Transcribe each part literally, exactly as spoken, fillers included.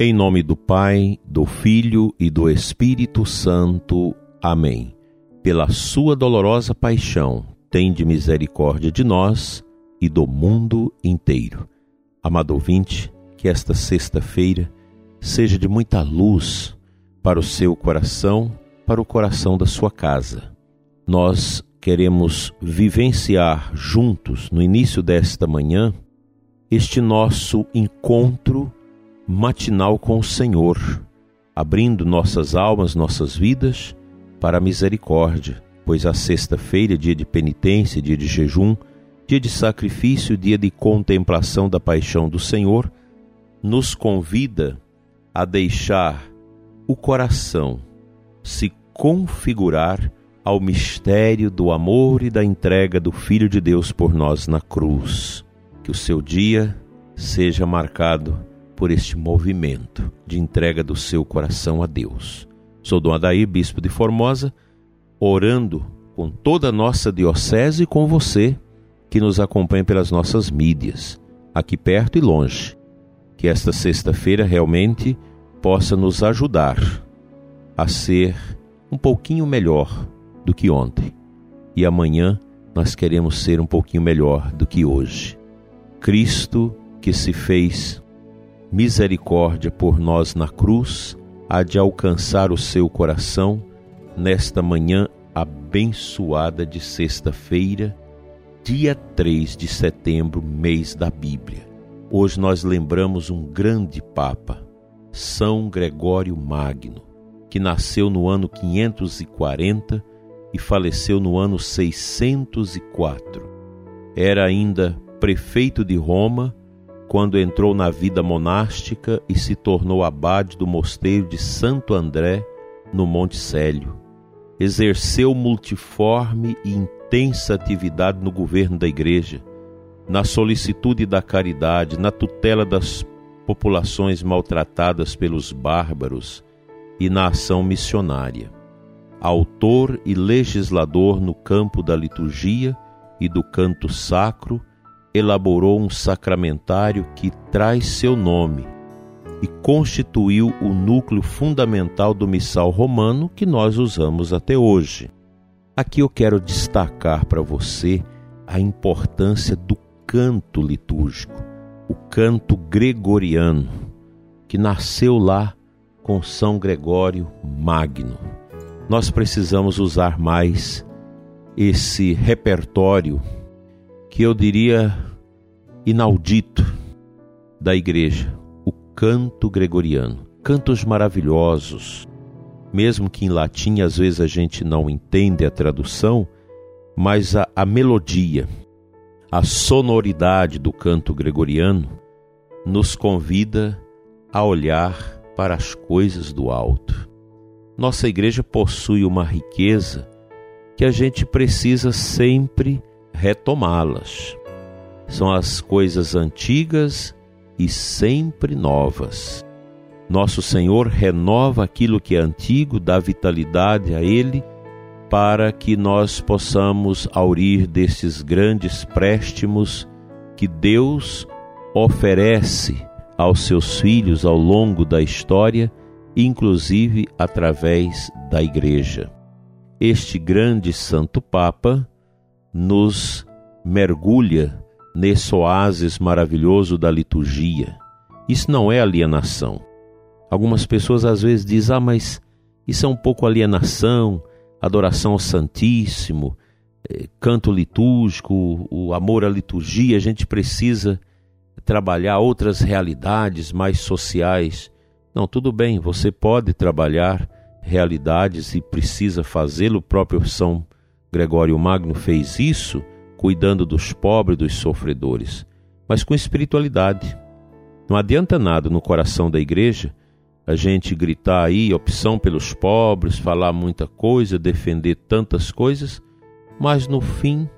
Em nome do Pai, do Filho e do Espírito Santo. Amém. Pela sua dolorosa paixão, tende misericórdia de nós e do mundo inteiro. Amado ouvinte, que esta sexta-feira seja de muita luz para o seu coração, para o coração da sua casa. Nós queremos vivenciar juntos, no início desta manhã, este nosso encontro matinal com o Senhor, abrindo nossas almas, nossas vidas para a misericórdia, pois a sexta-feira, dia de penitência, dia de jejum, dia de sacrifício, dia de contemplação da paixão do Senhor, nos convida a deixar o coração se configurar ao mistério do amor e da entrega do Filho de Deus por nós na cruz. Que o seu dia seja marcado por este movimento de entrega do seu coração a Deus. Sou Dom Adair, bispo de Formosa, orando com toda a nossa diocese e com você que nos acompanha pelas nossas mídias, aqui perto e longe. Que esta sexta-feira realmente possa nos ajudar a ser um pouquinho melhor do que ontem. E amanhã nós queremos ser um pouquinho melhor do que hoje. Cristo, que se fez misericórdia por nós na cruz, há de alcançar o seu coração nesta manhã abençoada de sexta-feira, dia três de setembro, mês da Bíblia. Hoje nós lembramos um grande Papa, São Gregório Magno, que nasceu no ano quinhentos e quarenta e faleceu no ano seiscentos e quatro. Era ainda prefeito de Roma quando entrou na vida monástica e se tornou abade do mosteiro de Santo André, no Monte Célio. Exerceu multiforme e intensa atividade no governo da Igreja, na solicitude da caridade, na tutela das populações maltratadas pelos bárbaros e na ação missionária. Autor e legislador no campo da liturgia e do canto sacro, elaborou um sacramentário que traz seu nome e constituiu o núcleo fundamental do missal romano que nós usamos até hoje. Aqui eu quero destacar para você a importância do canto litúrgico, o canto gregoriano, que nasceu lá com São Gregório Magno. Nós precisamos usar mais esse repertório que eu diria inaudito da Igreja, o canto gregoriano. Cantos maravilhosos, mesmo que em latim às vezes a gente não entende a tradução, mas a, a melodia, a sonoridade do canto gregoriano nos convida a olhar para as coisas do alto. Nossa Igreja possui uma riqueza que a gente precisa sempre retomá-las. São as coisas antigas e sempre novas. Nosso Senhor renova aquilo que é antigo, dá vitalidade a ele, para que nós possamos aurir desses grandes préstimos que Deus oferece aos seus filhos ao longo da história, inclusive através da Igreja. Este grande Santo Papa nos mergulha nesse oásis maravilhoso da liturgia. Isso não é alienação. Algumas pessoas às vezes dizem, ah, mas isso é um pouco alienação, adoração ao Santíssimo, canto litúrgico, o amor à liturgia. A gente precisa trabalhar outras realidades mais sociais. Não, tudo bem, você pode trabalhar realidades e precisa fazê-lo. O próprio São Gregório Magno fez isso, cuidando dos pobres e dos sofredores, mas com espiritualidade. Não adianta nada no coração da Igreja a gente gritar aí opção pelos pobres, falar muita coisa, defender tantas coisas, mas no fim,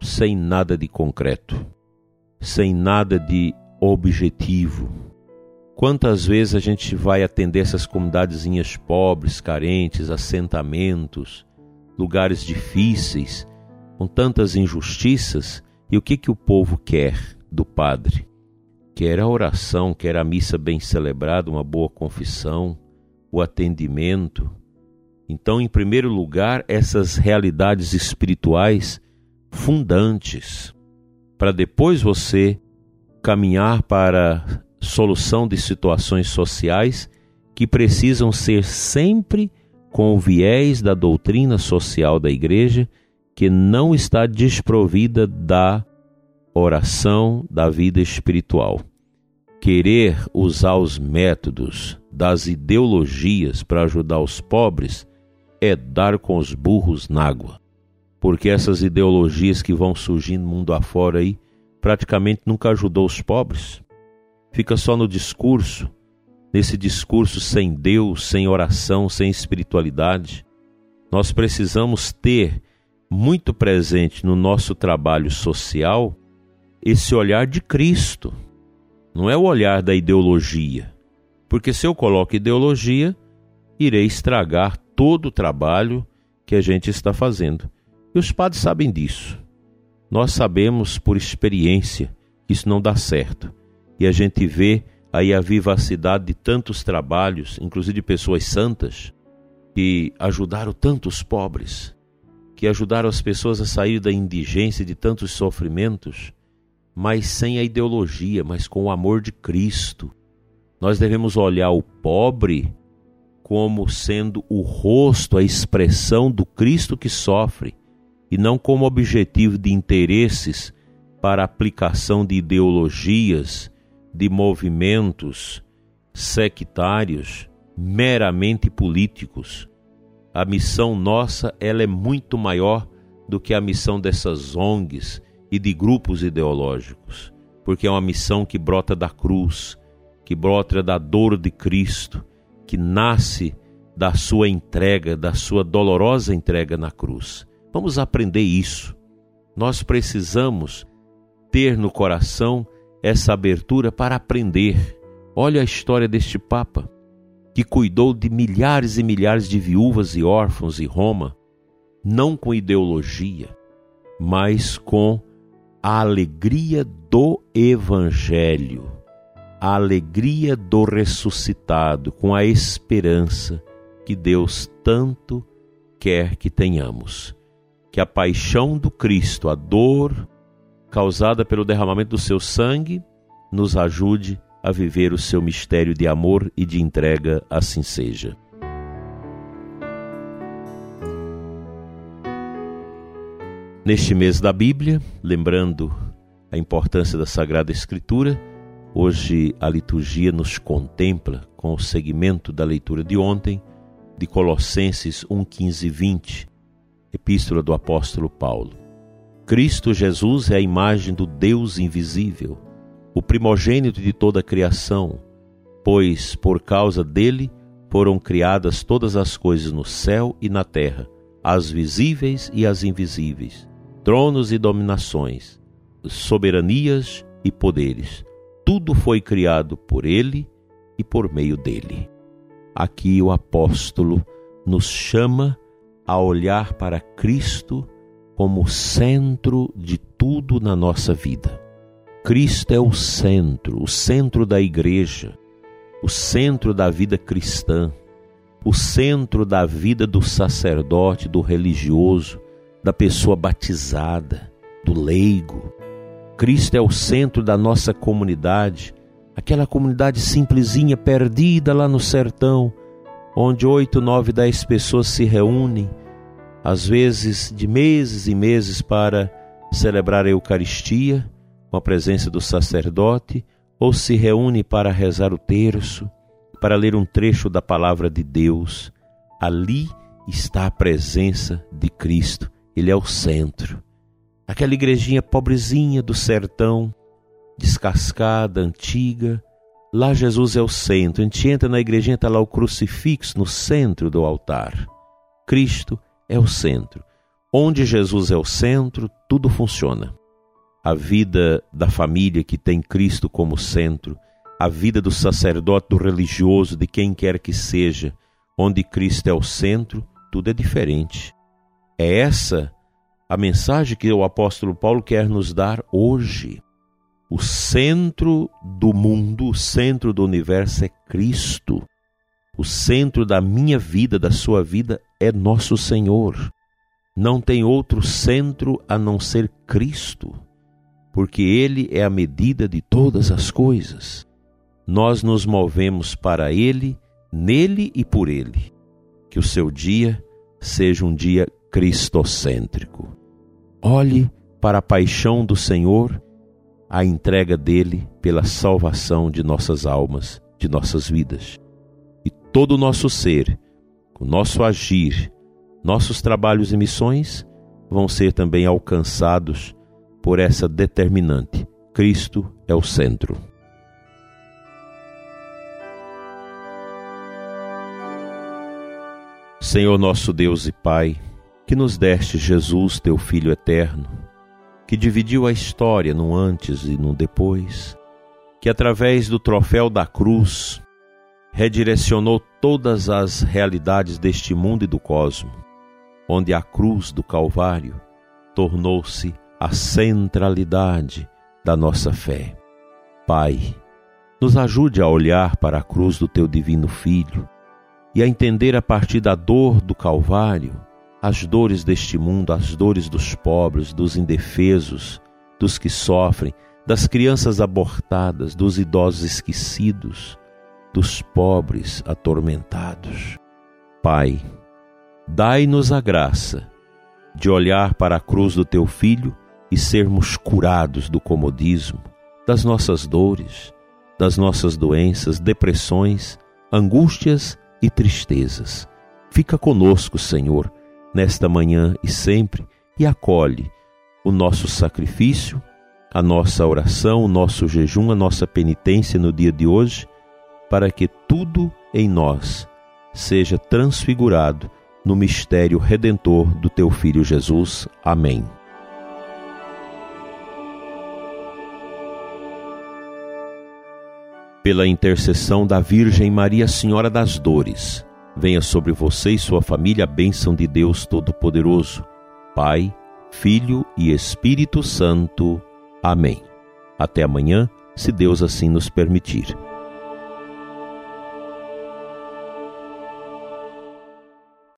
sem nada de concreto, sem nada de objetivo. Quantas vezes a gente vai atender essas comunidadezinhas pobres, carentes, assentamentos, lugares difíceis, com tantas injustiças, e o que que o povo quer do padre? quer a oração, quer a missa bem celebrada, uma boa confissão, o atendimento. Então, em primeiro lugar, essas realidades espirituais fundantes, para depois você caminhar para solução de situações sociais que precisam ser sempre com o viés da doutrina social da Igreja, que não está desprovida da oração, da vida espiritual. Querer usar os métodos das ideologias para ajudar os pobres é dar com os burros na água, porque essas ideologias que vão surgindo mundo afora aí praticamente nunca ajudou os pobres. Fica só no discurso, nesse discurso sem Deus, sem oração, sem espiritualidade. Nós precisamos ter muito presente no nosso trabalho social esse olhar de Cristo. Não é o olhar da ideologia, porque se eu coloco ideologia, irei estragar todo o trabalho que a gente está fazendo. E os padres sabem disso. Nós sabemos por experiência que isso não dá certo. E a gente vê aí a vivacidade de tantos trabalhos, inclusive de pessoas santas, que ajudaram tantos pobres, que ajudaram as pessoas a sair da indigência e de tantos sofrimentos, mas sem a ideologia, mas com o amor de Cristo. Nós devemos olhar o pobre como sendo o rosto, a expressão do Cristo que sofre, e não como objetivo de interesses para aplicação de ideologias, de movimentos sectários, meramente políticos. A missão nossa, ela é muito maior do que a missão dessas O N Gs e de grupos ideológicos, porque é uma missão que brota da cruz, que brota da dor de Cristo, que nasce da sua entrega, da sua dolorosa entrega na cruz. Vamos aprender isso. Nós precisamos ter no coração essa abertura para aprender. Olha a história deste Papa, que cuidou de milhares e milhares de viúvas e órfãos em Roma, não com ideologia, mas com a alegria do Evangelho, a alegria do ressuscitado, com a esperança que Deus tanto quer que tenhamos. Que a paixão do Cristo, a dor causada pelo derramamento do seu sangue, nos ajude a viver o seu mistério de amor e de entrega, assim seja. Neste mês da Bíblia, lembrando a importância da Sagrada Escritura, hoje a liturgia nos contempla com o segmento da leitura de ontem, de Colossenses um, quinze e vinte, Epístola do Apóstolo Paulo. Cristo Jesus é a imagem do Deus invisível, o primogênito de toda a criação, pois por causa dele foram criadas todas as coisas no céu e na terra, as visíveis e as invisíveis, tronos e dominações, soberanias e poderes. Tudo foi criado por ele e por meio dele. Aqui o apóstolo nos chama a olhar para Cristo como centro de tudo na nossa vida. Cristo é o centro, o centro da Igreja, o centro da vida cristã, o centro da vida do sacerdote, do religioso, da pessoa batizada, do leigo. Cristo é o centro da nossa comunidade, aquela comunidade simplesinha, perdida lá no sertão, onde oito, nove, dez pessoas se reúnem, às vezes de meses e meses, para celebrar a Eucaristia com a presença do sacerdote, ou se reúne para rezar o terço, para ler um trecho da palavra de Deus. Ali está a presença de Cristo, ele é o centro. Aquela igrejinha pobrezinha do sertão, descascada, antiga, lá Jesus é o centro. A gente entra na igrejinha, está lá o crucifixo no centro do altar. Cristo é o centro. Onde Jesus é o centro, tudo funciona. A vida da família que tem Cristo como centro, a vida do sacerdote, do religioso, de quem quer que seja, onde Cristo é o centro, tudo é diferente. É essa a mensagem que o apóstolo Paulo quer nos dar hoje. O centro do mundo, o centro do universo é Cristo. O centro da minha vida, da sua vida, é nosso Senhor. Não tem outro centro a não ser Cristo, porque Ele é a medida de todas as coisas. Nós nos movemos para Ele, nele e por Ele. Que o seu dia seja um dia cristocêntrico. Olhe para a paixão do Senhor, a entrega dele pela salvação de nossas almas, de nossas vidas. E todo o nosso ser, o nosso agir, nossos trabalhos e missões vão ser também alcançados por essa determinante. Cristo é o centro. Senhor nosso Deus e Pai, que nos deste Jesus, teu Filho eterno, que dividiu a história num antes e num depois, que através do troféu da cruz redirecionou todas as realidades deste mundo e do cosmo, onde a cruz do Calvário tornou-se a centralidade da nossa fé. Pai, nos ajude a olhar para a cruz do teu divino Filho e a entender a partir da dor do Calvário as dores deste mundo, as dores dos pobres, dos indefesos, dos que sofrem, das crianças abortadas, dos idosos esquecidos, dos pobres atormentados. Pai, dai-nos a graça de olhar para a cruz do teu Filho e sermos curados do comodismo, das nossas dores, das nossas doenças, depressões, angústias e tristezas. Fica conosco, Senhor, nesta manhã e sempre, e acolhe o nosso sacrifício, a nossa oração, o nosso jejum, a nossa penitência no dia de hoje, para que tudo em nós seja transfigurado no mistério redentor do teu Filho Jesus. Amém. Pela intercessão da Virgem Maria, Senhora das Dores, venha sobre você e sua família a bênção de Deus Todo-Poderoso, Pai, Filho e Espírito Santo. Amém. Até amanhã, se Deus assim nos permitir.